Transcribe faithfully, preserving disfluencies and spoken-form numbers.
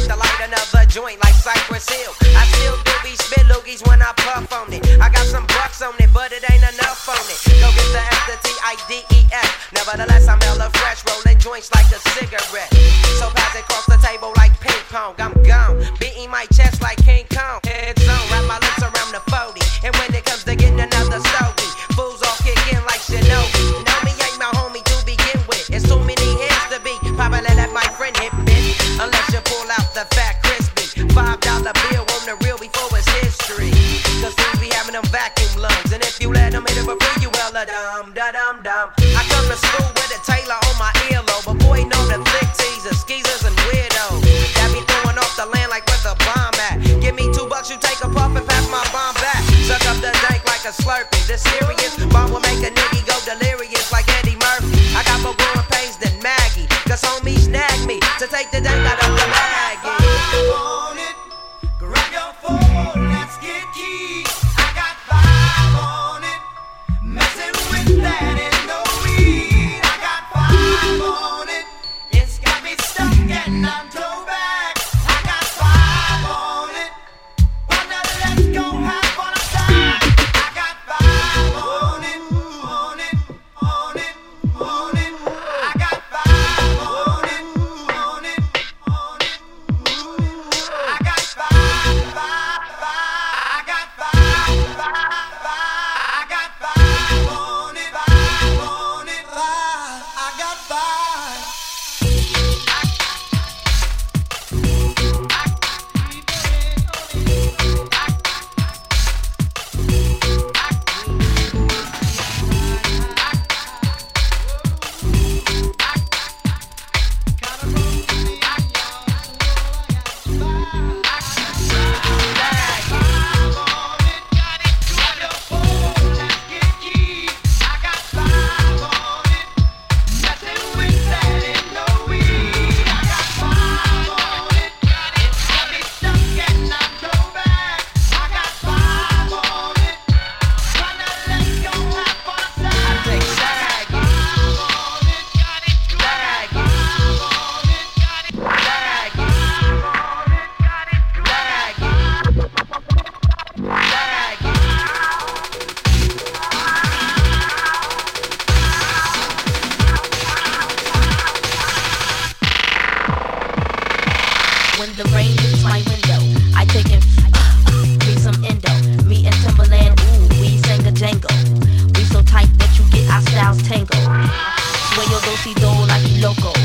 like to light another joint like Cypress Hill. I still do these spit loogies when I puff on it. I got some bucks on it, but it ain't enough on it. Go get the F, the T I D E F. Nevertheless, I'm hella fresh, rolling joints like a cigarette. So pass it across the table like ping pong. I'm gone, beating my chest like King Kong. Heads on, wrap my lips around the forty. And when it comes to getting another stogie, fools all kick in like Shinobi. Know me ain't my homie to begin with. It's too many hits to be poppin' and let my friend hit bitch. Unless you pull out the fat crispy five dollar bill on the real before it's history. Cause we be having them vacuum lungs, and if you let them hit it for free, you hella dumb, da dum dum. I come to school with a tailor on my earlobe, but boy know the flick teasers, skeezers, and weirdos that be throwing off the land like where the bomb at. Give me two bucks, you take a puff and pass my bomb back. Suck up the dank like a Slurpee. This serious bomb will make a nigga go delirious like Eddie Murphy. I got more growing pains than Maggie, cause homies nag me to take the dank out of the Maggie. Tango, sueño dos y dos, aquí loco.